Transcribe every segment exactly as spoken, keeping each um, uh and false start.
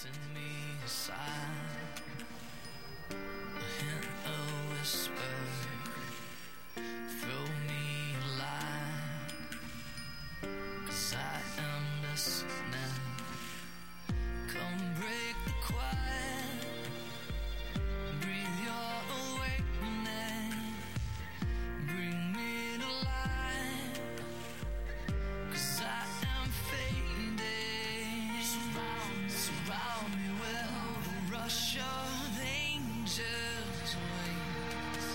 kissing me aside, a hint, a whisper, throw me a line, 'cause I am listening. Come break the quiet, breathe your awakening, bring me to life, 'cause I am fading. Surround, surround me with the rush of angels' wings.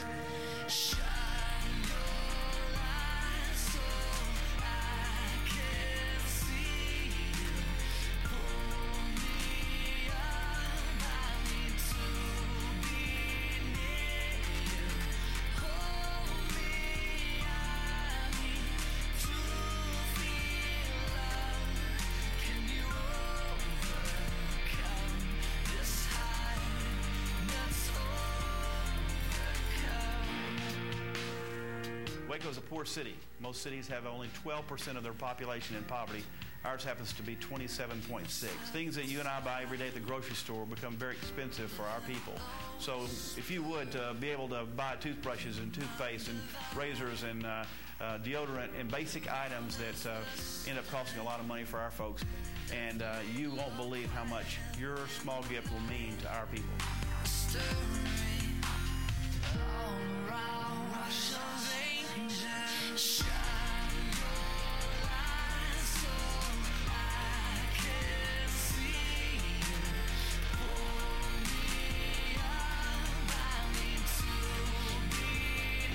Shine your light so I can see you. Pull me up, I need to be near you. Hold me, I need to feel love. Can you overcome this high that's overcome? Waco's a poor city. Most cities have only twelve percent of their population in poverty. Ours happens to be twenty-seven point six. Things that you and I buy every day at the grocery store become very expensive for our people. So if you would uh, be able to buy toothbrushes and toothpaste and razors and uh, uh, deodorant and basic items that uh, end up costing a lot of money for our folks, and uh, you won't believe how much your small gift will mean to our people. Stirring all around, rush of angels. Shine your light so I can see you. Pull me up, I need to be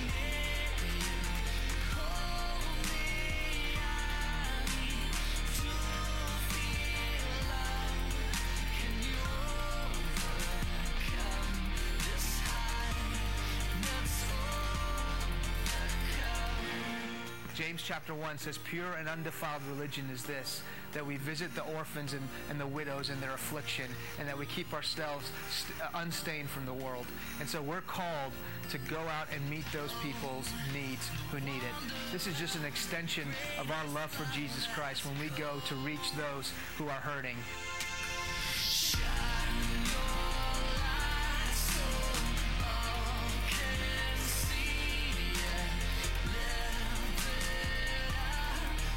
near you. Hold me, I need to feel love. Can you overcome this high that's overcome? James chapter one says, pure and undefiled religion is this, that we visit the orphans and, and the widows in their affliction, and that we keep ourselves st- uh, unstained from the world. And so we're called to go out and meet those people's needs who need it. This is just an extension of our love for Jesus Christ when we go to reach those who are hurting. Shine your light so all can see it. Live it up,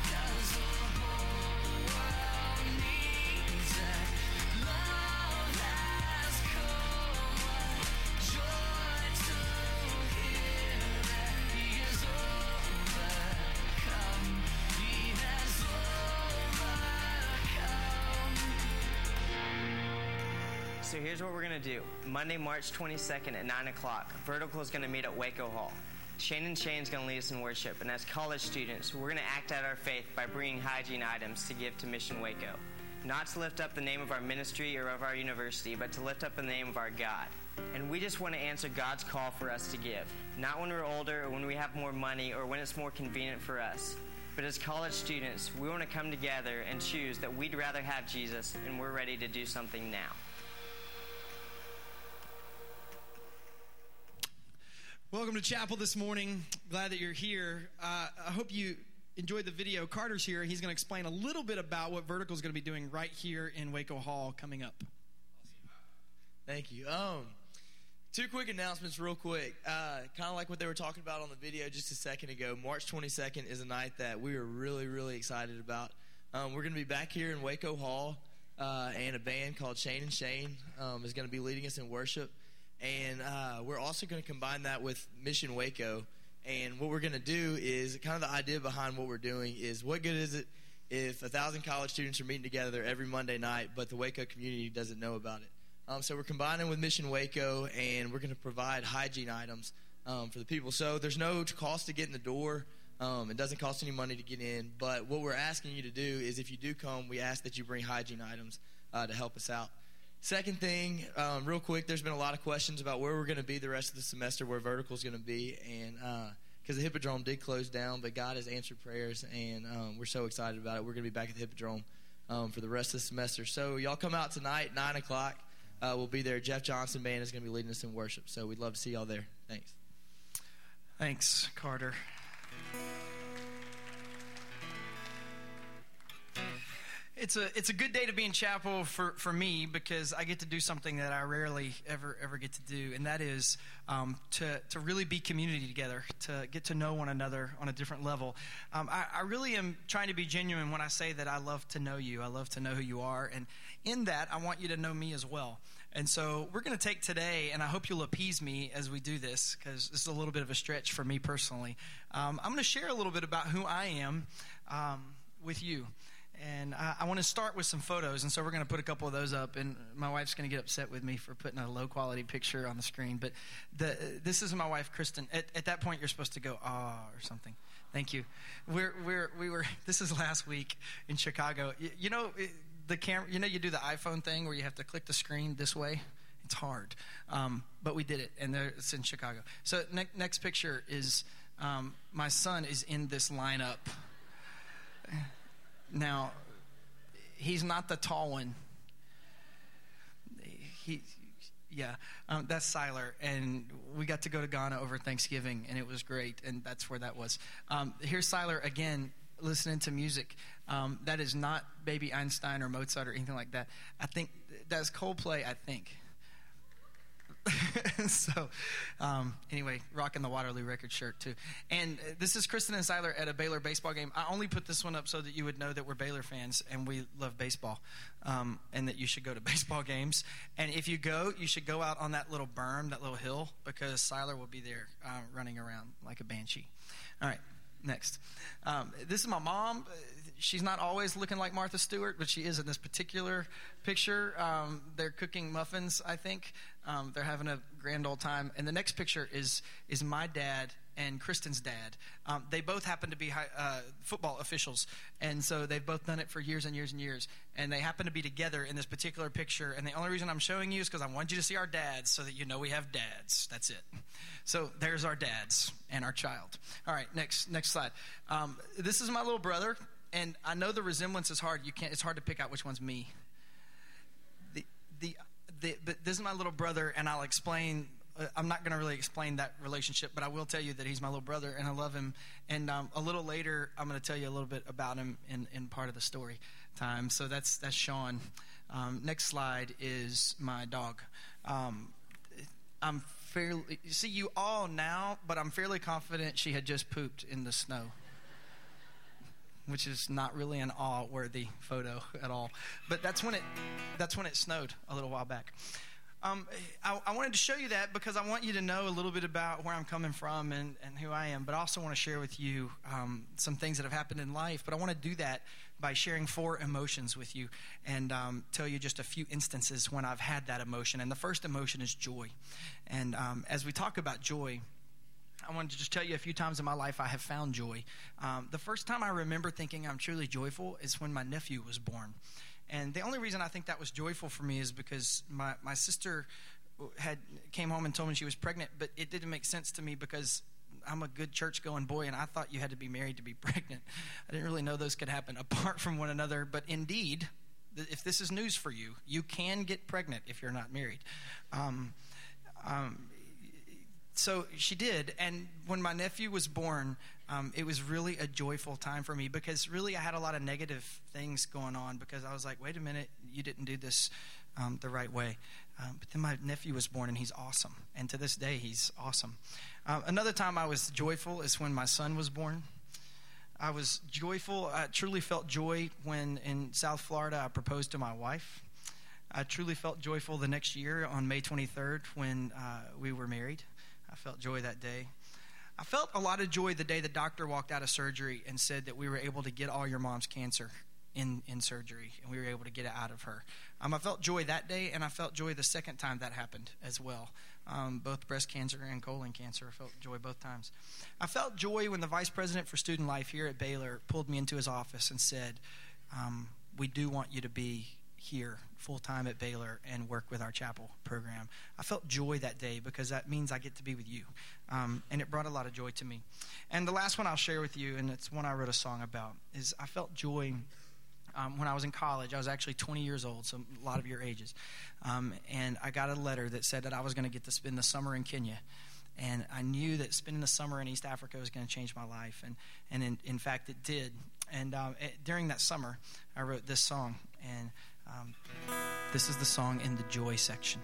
'cause the whole world needs it. Love that's cold, joy to hear that he is overcome. He has overcome. So here's what we're going to do. Monday, March twenty-second at nine o'clock, Vertical is going to meet at Waco Hall. Shane and Shane's going to lead us in worship, and as college students, we're going to act out our faith by bringing hygiene items to give to Mission Waco. Not to lift up the name of our ministry or of our university, but to lift up the name of our God. And we just want to answer God's call for us to give. Not when we're older or when we have more money or when it's more convenient for us. But as college students, we want to come together and choose that we'd rather have Jesus, and we're ready to do something now. Welcome to chapel this morning. Glad that you're here. Uh, I hope you enjoyed the video. Carter's here. He's going to explain a little bit about what Vertical is going to be doing right here in Waco Hall coming up. Thank you. Um, two quick announcements, real quick. Uh, kind of like what they were talking about on the video just a second ago. March twenty-second is a night that we are really, really excited about. Um, we're going to be back here in Waco Hall, uh, and a band called Shane and Shane um, is going to be leading us in worship. And uh, we're also going to combine that with Mission Waco. And what we're going to do is kind of the idea behind what we're doing is, what good is it if a thousand college students are meeting together every Monday night, but the Waco community doesn't know about it? Um, so we're combining with Mission Waco, and we're going to provide hygiene items um, for the people. So there's no cost to get in the door. Um, it doesn't cost any money to get in. But what we're asking you to do is, if you do come, we ask that you bring hygiene items uh, to help us out. Second thing, um, real quick, there's been a lot of questions about where we're going to be the rest of the semester, where Vertical's going to be, and because uh, the Hippodrome did close down, but God has answered prayers, and um, we're so excited about it. We're going to be back at the Hippodrome um, for the rest of the semester. So y'all come out tonight, nine o'clock. Uh, we'll be there. Jeff Johnson Band is going to be leading us in worship, so we'd love to see y'all there. Thanks. Thanks, Carter. it's a it's a good day to be in chapel for, for me, because I get to do something that I rarely ever ever get to do, and that is um, to to really be community together, to get to know one another on a different level. Um, I, I really am trying to be genuine when I say that I love to know you. I love to know who you are, and in that, I want you to know me as well. And so we're going to take today, and I hope you'll appease me as we do this, because this is a little bit of a stretch for me personally. Um, I'm going to share a little bit about who I am um, with you. And I, I want to start with some photos, and so we're going to put a couple of those up. And my wife's going to get upset with me for putting a low-quality picture on the screen. But the, this is my wife, Kristen. At, at that point, you're supposed to go, ah, or something. Thank you. We're, we're, we were. This is last week in Chicago. You, you know... It, The camera, you know, you do the iPhone thing where you have to click the screen this way. It's hard, um, but we did it, and there, it's in Chicago. So ne- next picture is um, my son is in this lineup. Now, he's not the tall one. He, yeah, um, that's Siler, and we got to go to Ghana over Thanksgiving, and it was great, and that's where that was. Um, here's Siler again, listening to music. Um, that is not Baby Einstein or Mozart or anything like that. I think that's Coldplay, I think. so, um, anyway, rocking the Waterloo record shirt, too. And this is Kristen and Siler at a Baylor baseball game. I only put this one up so that you would know that we're Baylor fans and we love baseball, um, and that you should go to baseball games. And if you go, you should go out on that little berm, that little hill, because Siler will be there uh, running around like a banshee. All right. Next. Um, this is my mom. She's not always looking like Martha Stewart, but she is in this particular picture. Um, they're cooking muffins, I think. Um, they're having a grand old time. And the next picture is is my dad and Kristen's dad. Um, they both happen to be high, uh, football officials, and so they've both done it for years and years and years. And they happen to be together in this particular picture. And the only reason I'm showing you is because I want you to see our dads so that you know we have dads. That's it. So there's our dads and our child. All right, next next slide. Um, this is my little brother, and I know the resemblance is hard. You can't. It's hard to pick out which one's me. The the the. But this is my little brother, and I'll explain. Uh, I'm not going to really explain that relationship, but I will tell you that he's my little brother, and I love him. And um, a little later, I'm going to tell you a little bit about him in, in part of the story time. So that's that's Shawn. Um, next slide is my dog. Um, I'm fairly see you all now, but I'm fairly confident she had just pooped in the snow, which is not really an awe-worthy photo at all. But that's when it that's when it snowed a little while back. Um, I, I wanted to show you that because I want you to know a little bit about where I'm coming from and, and who I am, but I also want to share with you um, some things that have happened in life. But I want to do that by sharing four emotions with you and um, tell you just a few instances when I've had that emotion. And the first emotion is joy. And um, as we talk about joy, I wanted to just tell you a few times in my life I have found joy. Um, the first time I remember thinking I'm truly joyful is when my nephew was born. And the only reason I think that was joyful for me is because my, my sister had came home and told me she was pregnant, but it didn't make sense to me because I'm a good church-going boy, and I thought you had to be married to be pregnant. I didn't really know those could happen apart from one another, but indeed, if this is news for you, you can get pregnant if you're not married. Um, um, so she did, and when my nephew was born, Um, it was really a joyful time for me because really I had a lot of negative things going on because I was like, wait a minute, you didn't do this um, the right way. Um, but then my nephew was born, and he's awesome. And to this day, he's awesome. Uh, another time I was joyful is when my son was born. I was joyful. I truly felt joy when in South Florida I proposed to my wife. I truly felt joyful the next year on May twenty-third when uh, we were married. I felt joy that day. I felt a lot of joy the day the doctor walked out of surgery and said that we were able to get all your mom's cancer in, in surgery, and we were able to get it out of her. Um, I felt joy that day, and I felt joy the second time that happened as well. Um, both breast cancer and colon cancer, I felt joy both times. I felt joy when the vice president for student life here at Baylor pulled me into his office and said, um, we do want you to be here full-time at Baylor and work with our chapel program. I felt joy that day because that means I get to be with you. Um, and it brought a lot of joy to me. And the last one I'll share with you, and it's one I wrote a song about, is I felt joy um, when I was in college. I was actually twenty years old, so a lot of your ages. Um, and I got a letter that said that I was going to get to spend the summer in Kenya. And I knew that spending the summer in East Africa was going to change my life. And, and in, in fact, it did. And um, it, during that summer, I wrote this song. And um, this is the song in the joy section.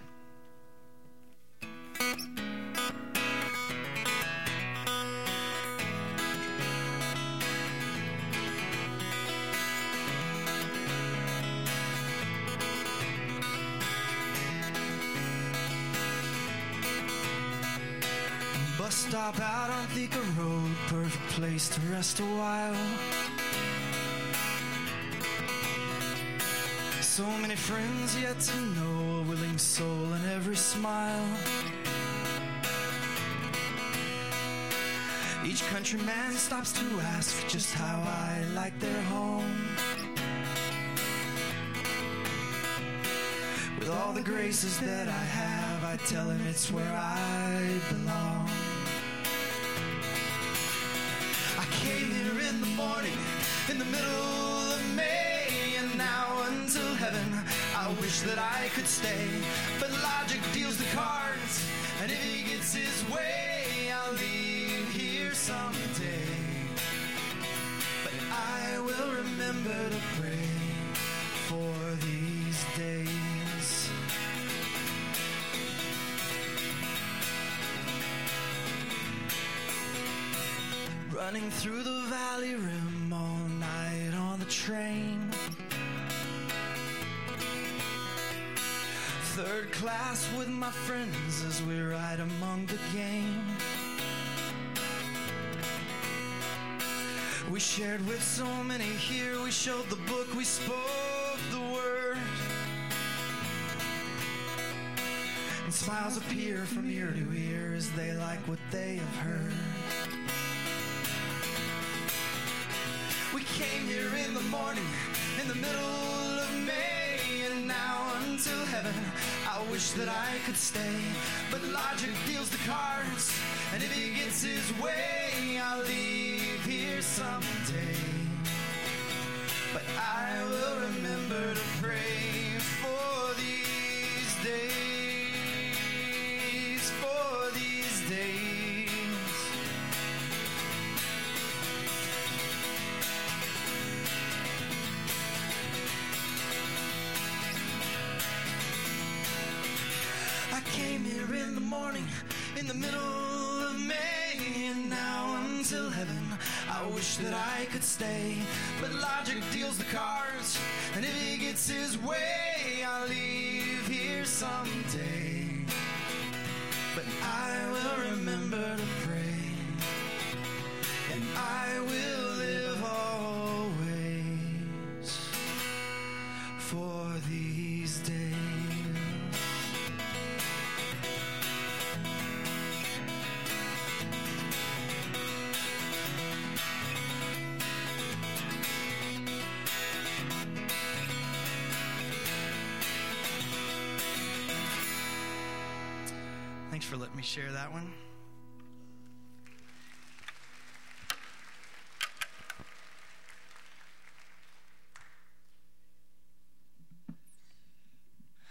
Stop out on Thika Road, perfect place to rest a while. So many friends yet to know, a willing soul in every smile. Each countryman stops to ask just how I like their home. With all the graces that I have, I tell him it's where I belong. Came here in the morning, in the middle of May, and now until heaven, I wish that I could stay. But logic deals the cards, and if he gets his way, I'll leave here someday. But I will remember to pray for these days. Running through the valley rim all night on the train. Third class with my friends as we ride among the game. We shared with so many here. We showed the book, we spoke the word. And smiles appear from ear to ear as they like what they have heard. Came here in the morning, in the middle of May, and now until heaven, I wish that I could stay. But logic deals the cards, and if he gets his way, I'll leave here someday. But I will remember to pray for these days, for these days. Came here in the morning, in the middle of May, and now until heaven, I wish that I could stay. But logic deals the cards, and if he gets his way, I'll leave here someday. But I will remember to pray, and I will live always for these days. For letting me share that one.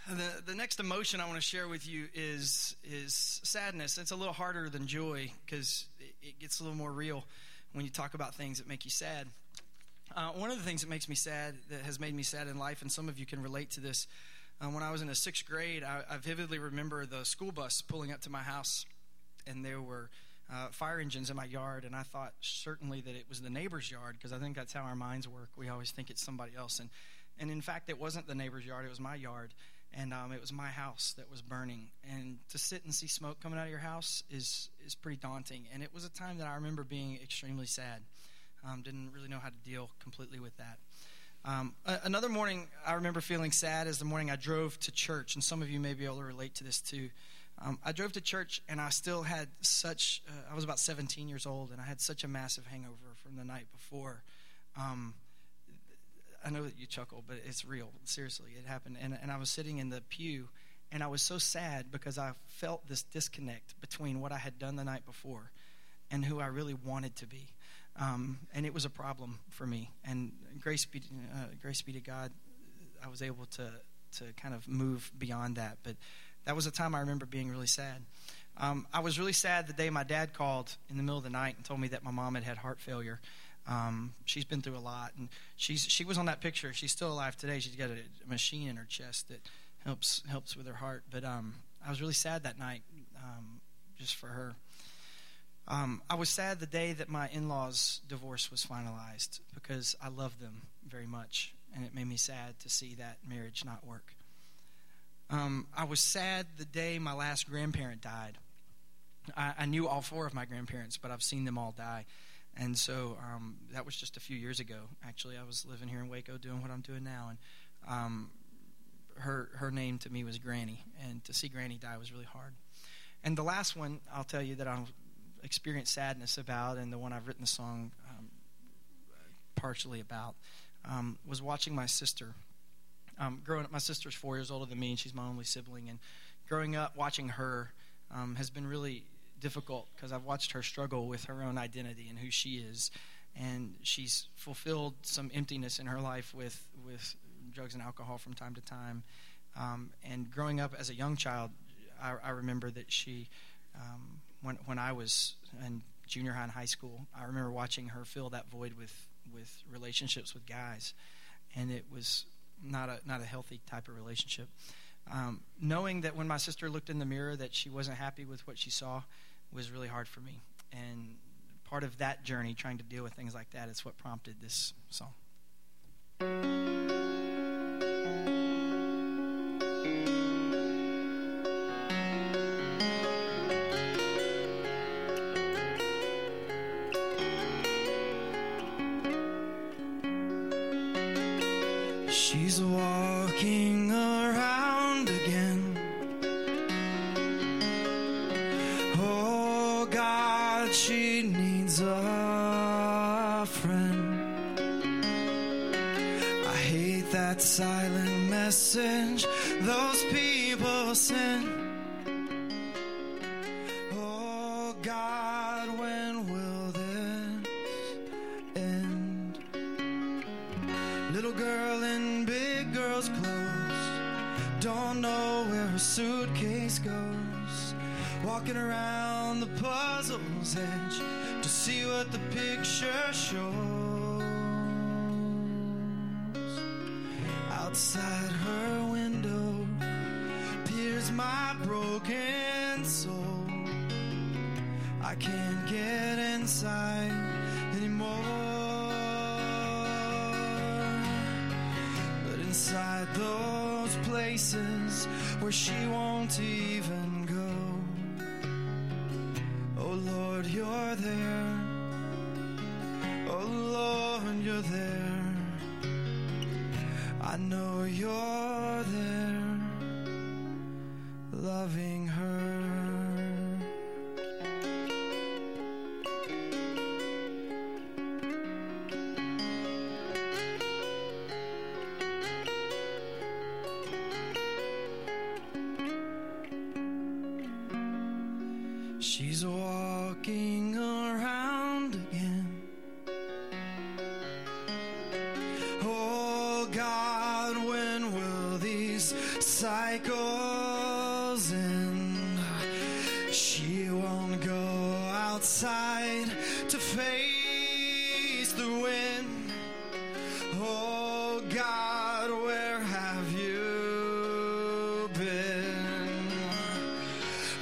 The the next emotion I want to share with you is is sadness. It's a little harder than joy because it, it gets a little more real when you talk about things that make you sad. Uh, one of the things that makes me sad, that has made me sad in life, and some of you can relate to this. Um, when I was in the sixth grade, I, I vividly remember the school bus pulling up to my house, and there were uh, fire engines in my yard, and I thought certainly that it was the neighbor's yard, because I think that's how our minds work. We always think it's somebody else, and, and in fact, it wasn't the neighbor's yard, it was my yard, and um, it was my house that was burning, and to sit and see smoke coming out of your house is, is pretty daunting, and it was a time that I remember being extremely sad. Um, didn't really know how to deal completely with that. Um, another morning I remember feeling sad is the morning I drove to church, and some of you may be able to relate to this too. Um, I drove to church, and I still had such, uh, I was about seventeen years old, and I had such a massive hangover from the night before. Um, I know that you chuckle, but it's real. Seriously, it happened. And, and I was sitting in the pew, and I was so sad because I felt this disconnect between what I had done the night before and who I really wanted to be. Um, and it was a problem for me. And grace be, uh, grace be to God, I was able to to kind of move beyond that. But that was a time I remember being really sad. Um, I was really sad the day my dad called in the middle of the night and told me that my mom had had heart failure. Um, she's been through a lot, and she's she was on that picture. She's still alive today. She's got a machine in her chest that helps helps with her heart. But um, I was really sad that night, um, just for her. Um, I was sad the day that my in-laws' divorce was finalized, because I love them very much, and it made me sad to see that marriage not work. Um, I was sad the day my last grandparent died. I, I knew all four of my grandparents, but I've seen them all die. And so um, that was just a few years ago. Actually, I was living here in Waco doing what I'm doing now. And um, her her name to me was Granny. And to see Granny die was really hard. And the last one I'll tell you that I've experienced sadness about, and the one I've written a song um, partially about, um, was watching my sister. Um, growing up, my sister's four years older than me, and she's my only sibling. And growing up, watching her um, has been really difficult, because I've watched her struggle with her own identity and who she is, and she's fulfilled some emptiness in her life with with drugs and alcohol from time to time. Um, and growing up as a young child, I, I remember that she, um, when when I was in junior high and high school, I remember watching her fill that void with with relationships with guys, and it was not a not a healthy type of relationship. Um, knowing that when my sister looked in the mirror that she wasn't happy with what she saw was really hard for me. And part of that journey, trying to deal with things like that, is what prompted this song. She's walking around again. She needs a friend. I hate that silent message those people send. Oh God, when will this end? Little girl in big girl's clothes, don't know where her suitcase goes, walking around the puzzle's edge to see what the picture shows. Outside her window peers my broken soul. I can't get inside anymore. But inside those places where she won't even. Lord, you're there. Oh, Lord, you're there. I know you're there, loving her. She's walking. Walking around again. Oh God, when will these cycles end? She won't go outside to face the wind. Oh God, where have you been?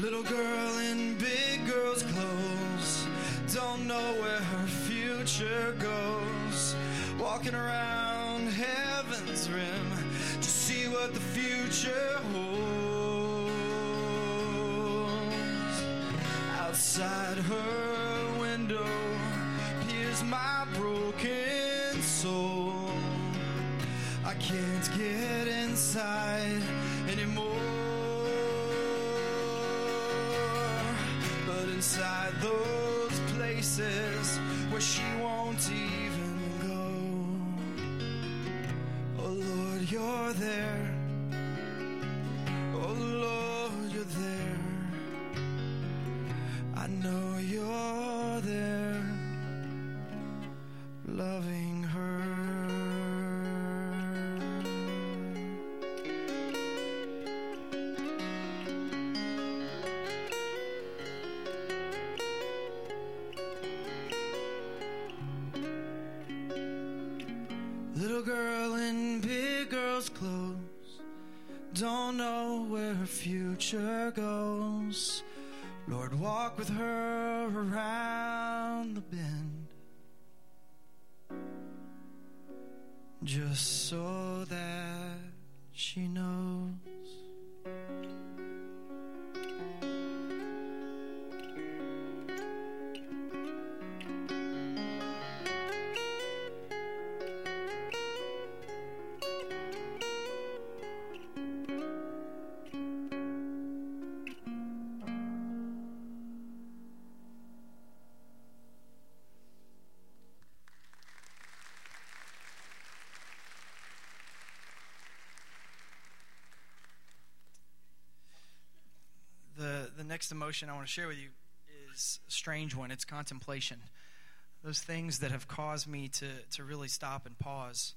Little girl in big girl's clothes, don't know where her future goes, walking around heaven's rim to see what the future holds. Outside her window peers my broken soul. I can't get inside anymore. But inside those where she won't even go. Oh Lord, you're there. Oh Lord, you're there. I know you're there, loving her. don't know where her future goes. Lord, walk with her around the bend, just so that she knows. Next emotion I want to share with you is a strange one. It's contemplation. Those things that have caused me to, to really stop and pause.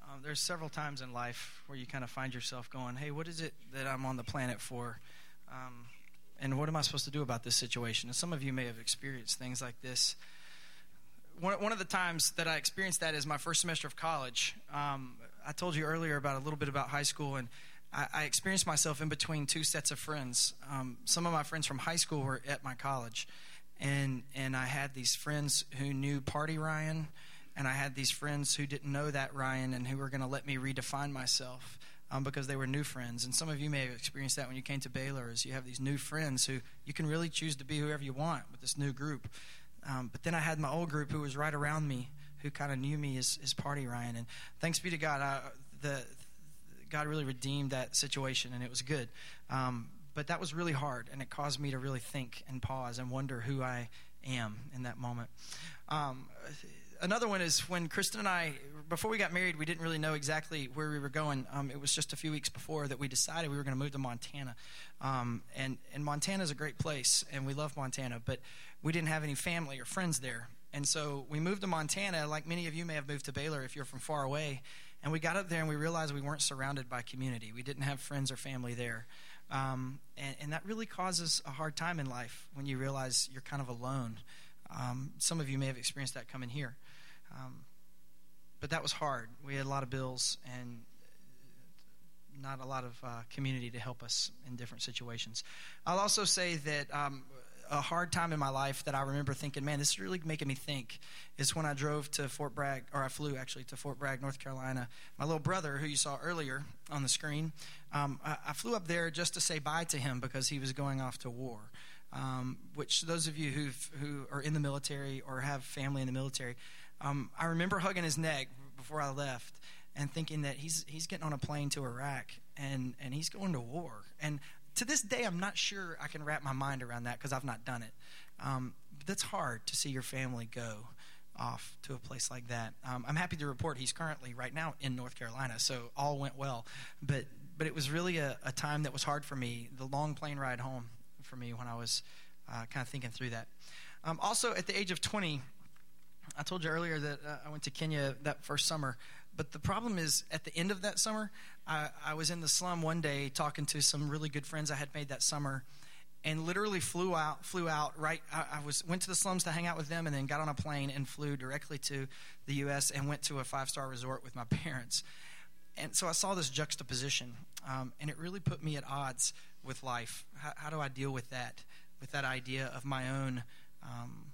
Um, there's several times in life where you kind of find yourself going, hey, what is it that I'm on the planet for? Um, and what am I supposed to do about this situation? And some of you may have experienced things like this. One, one of the times that I experienced that is my first semester of college. Um, I told you earlier about a little bit about high school, and I experienced myself in between two sets of friends. Um, some of my friends from high school were at my college, and and I had these friends who knew Party Ryan, and I had these friends who didn't know that Ryan and who were going to let me redefine myself um, because they were new friends. And some of you may have experienced that when you came to Baylor, is you have these new friends who you can really choose to be whoever you want with this new group. Um, but then I had my old group who was right around me, who kind of knew me as, as Party Ryan. And thanks be to God, I, the God really redeemed that situation, and it was good. Um, but that was really hard, and it caused me to really think and pause and wonder who I am in that moment. Um, another one is when Kristen and I, before we got married, we didn't really know exactly where we were going. Um, it was just a few weeks before that we decided we were going to move to Montana. Um, and, and Montana is a great place, and we love Montana, but we didn't have any family or friends there. And so we moved to Montana, like many of you may have moved to Baylor if you're from far away. And we got up there and we realized we weren't surrounded by community. We didn't have friends or family there. Um, and, and that really causes a hard time in life when you realize you're kind of alone. Um, some of you may have experienced that coming here. Um, but that was hard. We had a lot of bills and not a lot of uh, community to help us in different situations. I'll also say that Um, a hard time in my life that I remember thinking, man, this is really making me think, is when I drove to Fort Bragg, or I flew actually to Fort Bragg, North Carolina. My little brother, who you saw earlier on the screen, um, I, I flew up there just to say bye to him because he was going off to war, um, which those of you who who are in the military or have family in the military, um, I remember hugging his neck before I left and thinking that he's he's getting on a plane to Iraq and, and he's going to war. And to this day, I'm not sure I can wrap my mind around that because I've not done it. Um, but that's hard to see your family go off to a place like that. Um, I'm happy to report he's currently right now in North Carolina, so all went well. But but it was really a, a time that was hard for me, the long plane ride home for me when I was uh, kind of thinking through that. Um, also, at the age of twenty, I told you earlier that uh, I went to Kenya that first summer, but the problem is at the end of that summer, I, I was in the slum one day talking to some really good friends I had made that summer, and literally flew out, flew out right. I, I was went to the slums to hang out with them, and then got on a plane and flew directly to the U S and went to a five-star resort with my parents. And so I saw this juxtaposition, um, and it really put me at odds with life. How, how do I deal with that? With that idea of my own. Um,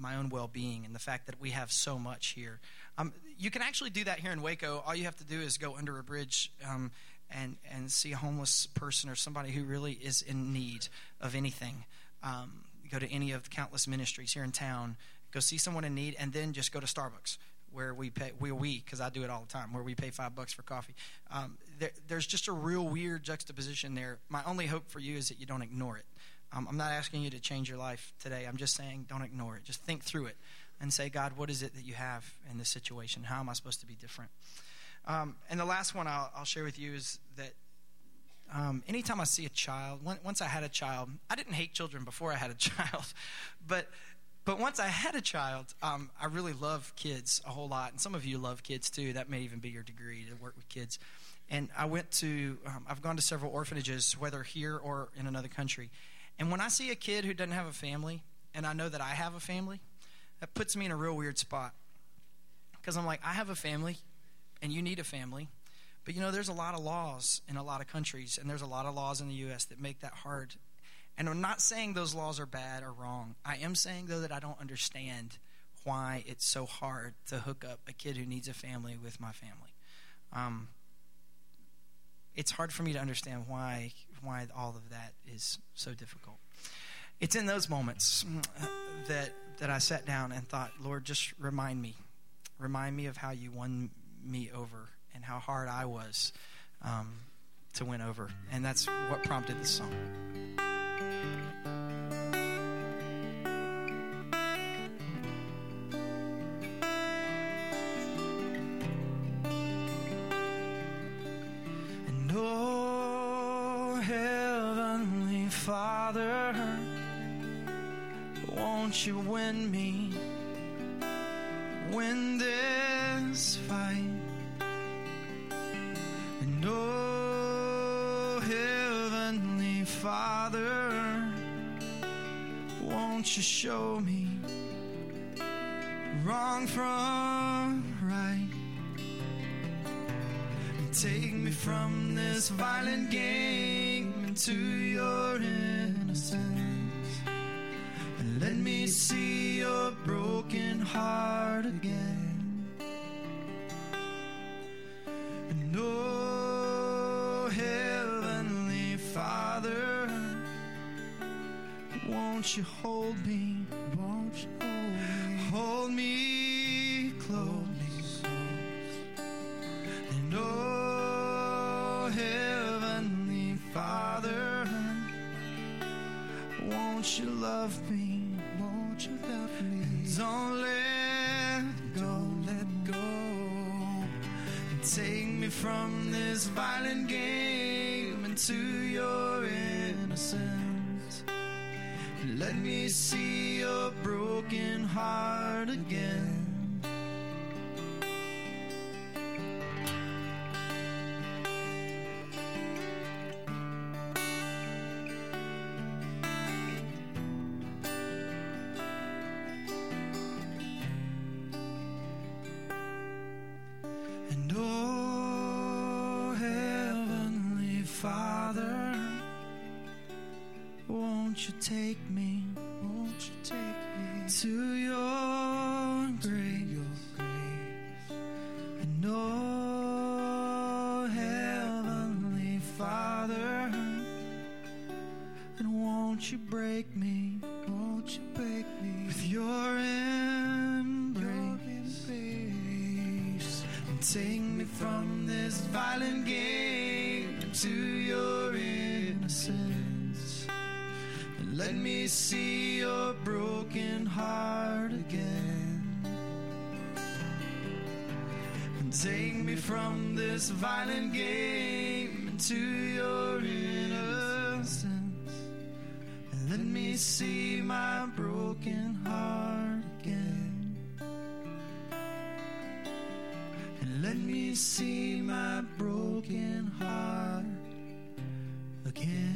my own well-being and the fact that we have so much here. Um, you can actually do that here in Waco. All you have to do is go under a bridge um, and, and see a homeless person or somebody who really is in need of anything. Um, go to any of the countless ministries here in town, go see someone in need, and then just go to Starbucks where we pay, where we, because I do it all the time, where we pay five bucks for coffee. Um, there, there's just a real weird juxtaposition there. My only hope for you is that you don't ignore it. Um, I'm not asking you to change your life today. I'm just saying don't ignore it. Just think through it and say, God, what is it that you have in this situation? How am I supposed to be different? Um, and the last one I'll, I'll share with you is that um, anytime I see a child, when, once I had a child, I didn't hate children before I had a child, but but once I had a child, um, I really love kids a whole lot. And some of you love kids too. That may even be your degree, to work with kids. And I went to, um, I've gone to several orphanages, whether here or in another country. And when I see a kid who doesn't have a family, and I know that I have a family, that puts me in a real weird spot. Because I'm like, I have a family, and you need a family. But, you know, there's a lot of laws in a lot of countries, and there's a lot of laws in the U S that make that hard. And I'm not saying those laws are bad or wrong. I am saying, though, that I don't understand why it's so hard to hook up a kid who needs a family with my family. Um, it's hard for me to understand why why all of that is so difficult. It's in those moments that that I sat down and thought, Lord, just remind me. Remind me of how you won me over and how hard I was um, to win over. And that's what prompted this song. And oh, Heavenly Father, won't you win me? Win this fight. And oh, Heavenly Father, won't you show me wrong from right? And take me from this violent game into your innocence. And let me see your broken heart again. And oh, Heavenly Father, won't you hold me? Won't you hold me? Hold me close. And oh, Heavenly Father, won't you love me? Don't let go, don't let go. And take me from this violent game into your innocence. And let me see your broken heart again. Take me, won't you take me to your grave? And oh, Heavenly Father, and won't you break me? Won't you break me with your embrace? And take me from this violent game to your innocence. Let me see your broken heart again. And take me from this violent game into your innocence. And let me see my broken heart again. And let me see my broken heart again.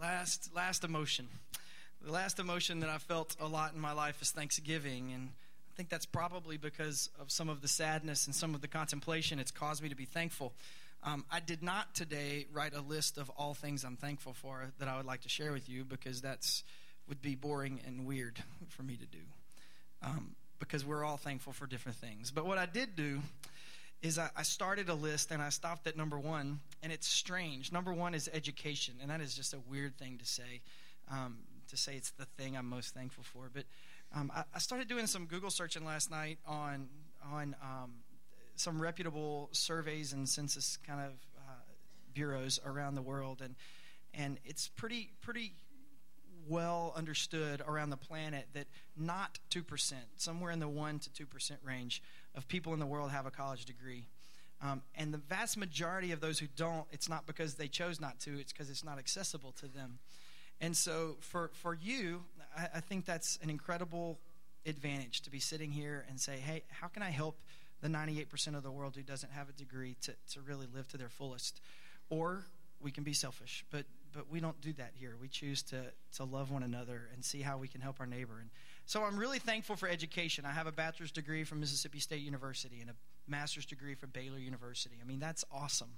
Last, last emotion. The last emotion that I felt a lot in my life is thanksgiving, and I think that's probably because of some of the sadness and some of the contemplation. It's caused me to be thankful. Um, I did not today write a list of all things I'm thankful for that I would like to share with you, because that's would be boring and weird for me to do, um, because we're all thankful for different things. But what I did do is I started a list, and I stopped at number one, and it's strange. Number one is education, and that is just a weird thing to say, um, to say it's the thing I'm most thankful for. But um, I, I started doing some Google searching last night on on um, some reputable surveys and census kind of uh, bureaus around the world, and and it's pretty pretty well understood around the planet that not two percent, somewhere in the one to two percent range of people in the world have a college degree. Um, and the vast majority of those who don't, it's not because they chose not to, it's because it's not accessible to them. And so for, for you, I, I think that's an incredible advantage to be sitting here and say, hey, how can I help the ninety-eight percent of the world who doesn't have a degree to, to really live to their fullest. Or we can be selfish, but but we don't do that here. We choose to to love one another and see how we can help our neighbor. And so I'm really thankful for education. I have a bachelor's degree from Mississippi State University and a master's degree from Baylor University. I mean, that's awesome.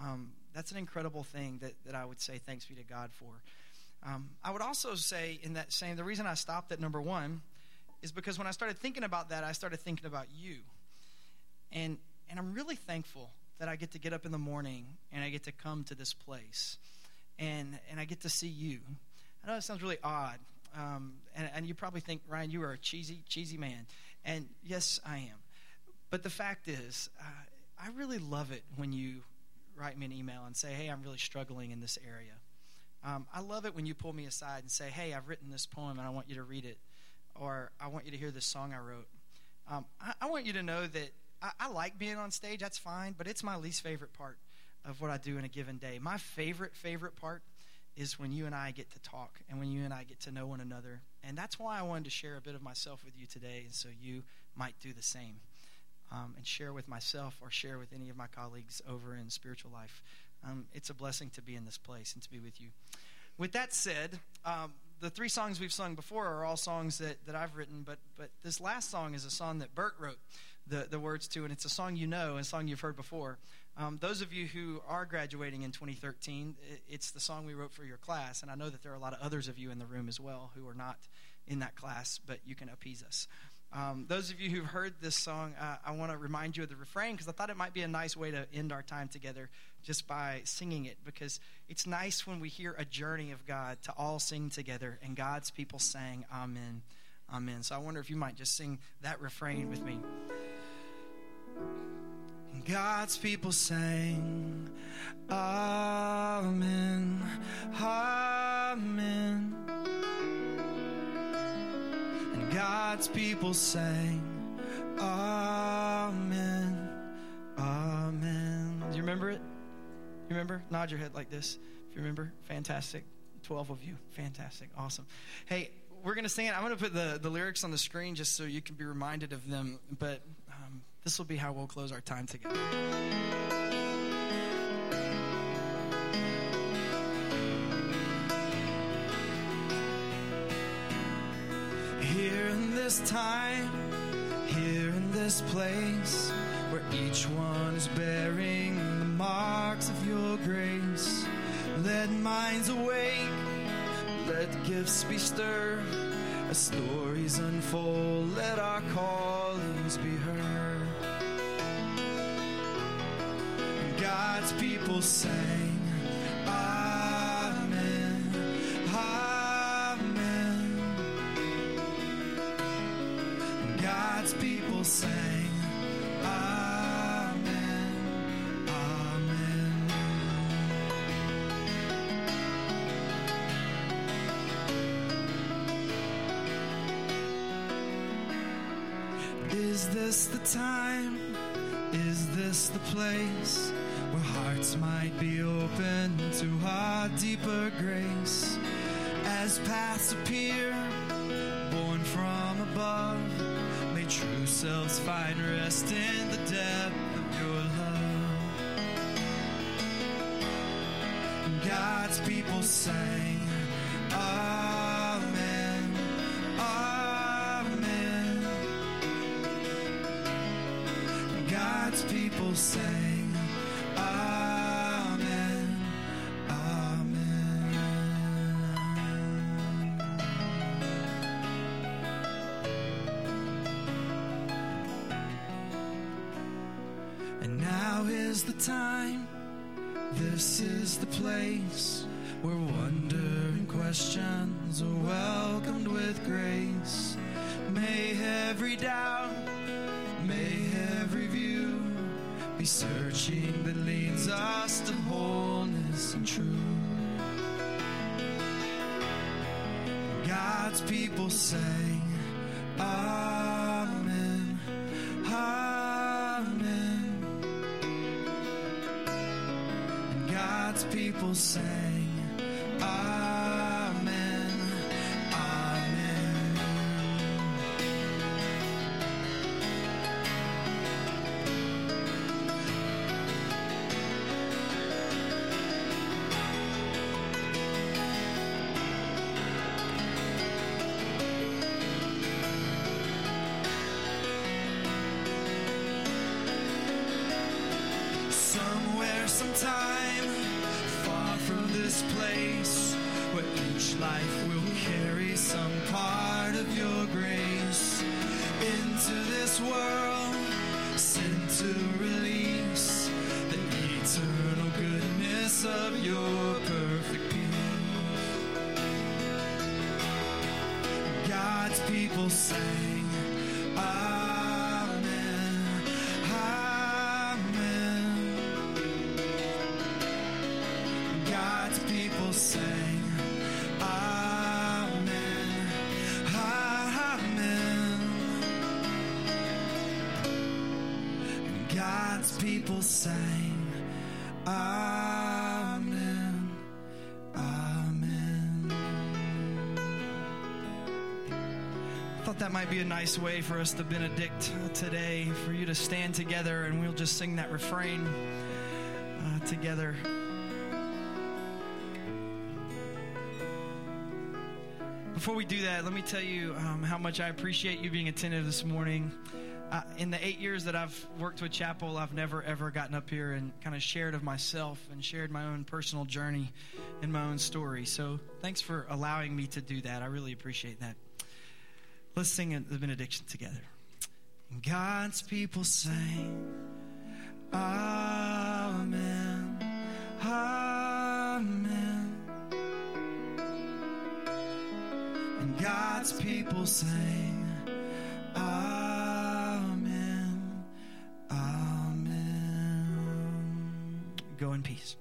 Um, that's an incredible thing that, that I would say thanks be to God for. Um, I would also say in that same, the reason I stopped at number one is because when I started thinking about that, I started thinking about you. And and I'm really thankful that I get to get up in the morning and I get to come to this place and and I get to see you. I know it sounds really odd. Um, and, and you probably think, Ryan, you are a cheesy, cheesy man. And yes, I am. But the fact is, uh, I really love it when you write me an email and say, hey, I'm really struggling in this area. Um, I love it when you pull me aside and say, hey, I've written this poem and I want you to read it, or I want you to hear this song I wrote. Um, I, I want you to know that I, I like being on stage. That's fine, but it's my least favorite part of what I do in a given day. My favorite, favorite part is when you and I get to talk and when you and I get to know one another. And that's why I wanted to share a bit of myself with you today, and so you might do the same. Um, and share with myself or share with any of my colleagues over in spiritual life. Um, it's a blessing to be in this place and to be with you. With that said, um, the three songs we've sung before are all songs that, that I've written, but but this last song is a song that Bert wrote the, the words to, and it's a song you know, a song you've heard before. Um, those of you who are graduating in twenty thirteen, it, it's the song we wrote for your class, and I know that there are a lot of others of you in the room as well who are not in that class, but you can appease us. Um, those of you who've heard this song, uh, I want to remind you of the refrain because I thought it might be a nice way to end our time together just by singing it, because it's nice when we hear a journey of God to all sing together, and God's people sang, Amen, Amen. So I wonder if you might just sing that refrain with me. God's people sang, Amen, Amen. God's people sang, Amen, Amen. Do you remember it? You remember? Nod your head like this if you remember. Fantastic. twelve of you. Fantastic. Awesome. Hey, we're going to sing it. I'm going to put the, the lyrics on the screen just so you can be reminded of them, but um, this will be how we'll close our time together. Here in this time, here in this place, where each one is bearing the marks of your grace, let minds awake, let gifts be stirred, as stories unfold, let our callings be heard. God's people sang, Amen, Amen. God's people sang, Amen, Amen. Is this the time? Is this the place where hearts might be open to our deeper grace? As paths appear, born from above, true selves find rest in the depth of your love. God's people sang, Amen, Amen. God's people sang, Amen, Amen. Now is the time, this is the place, where wonder and questions are welcomed with grace. May every doubt, may every view, be searching that leads us to wholeness and truth. God's people sang, Amen, Amen. God's people sang, Amen, Amen. some time far from this place, where each life will carry some part of your grace into this world, sent to release the eternal goodness of your perfect peace. God's people sang, Amen, Amen. God's people sang, people sang, Amen, Amen. I thought that might be a nice way for us to benedict today, for you to stand together, and we'll just sing that refrain uh, together. Before we do that, let me tell you um, how much I appreciate you being attentive this morning. Uh, in the eight years that I've worked with Chapel, I've never, ever gotten up here and kind of shared of myself and shared my own personal journey and my own story. So thanks for allowing me to do that. I really appreciate that. Let's sing the benediction together. God's people sang, Amen, Amen. And God's people sang, Amen. Go in peace.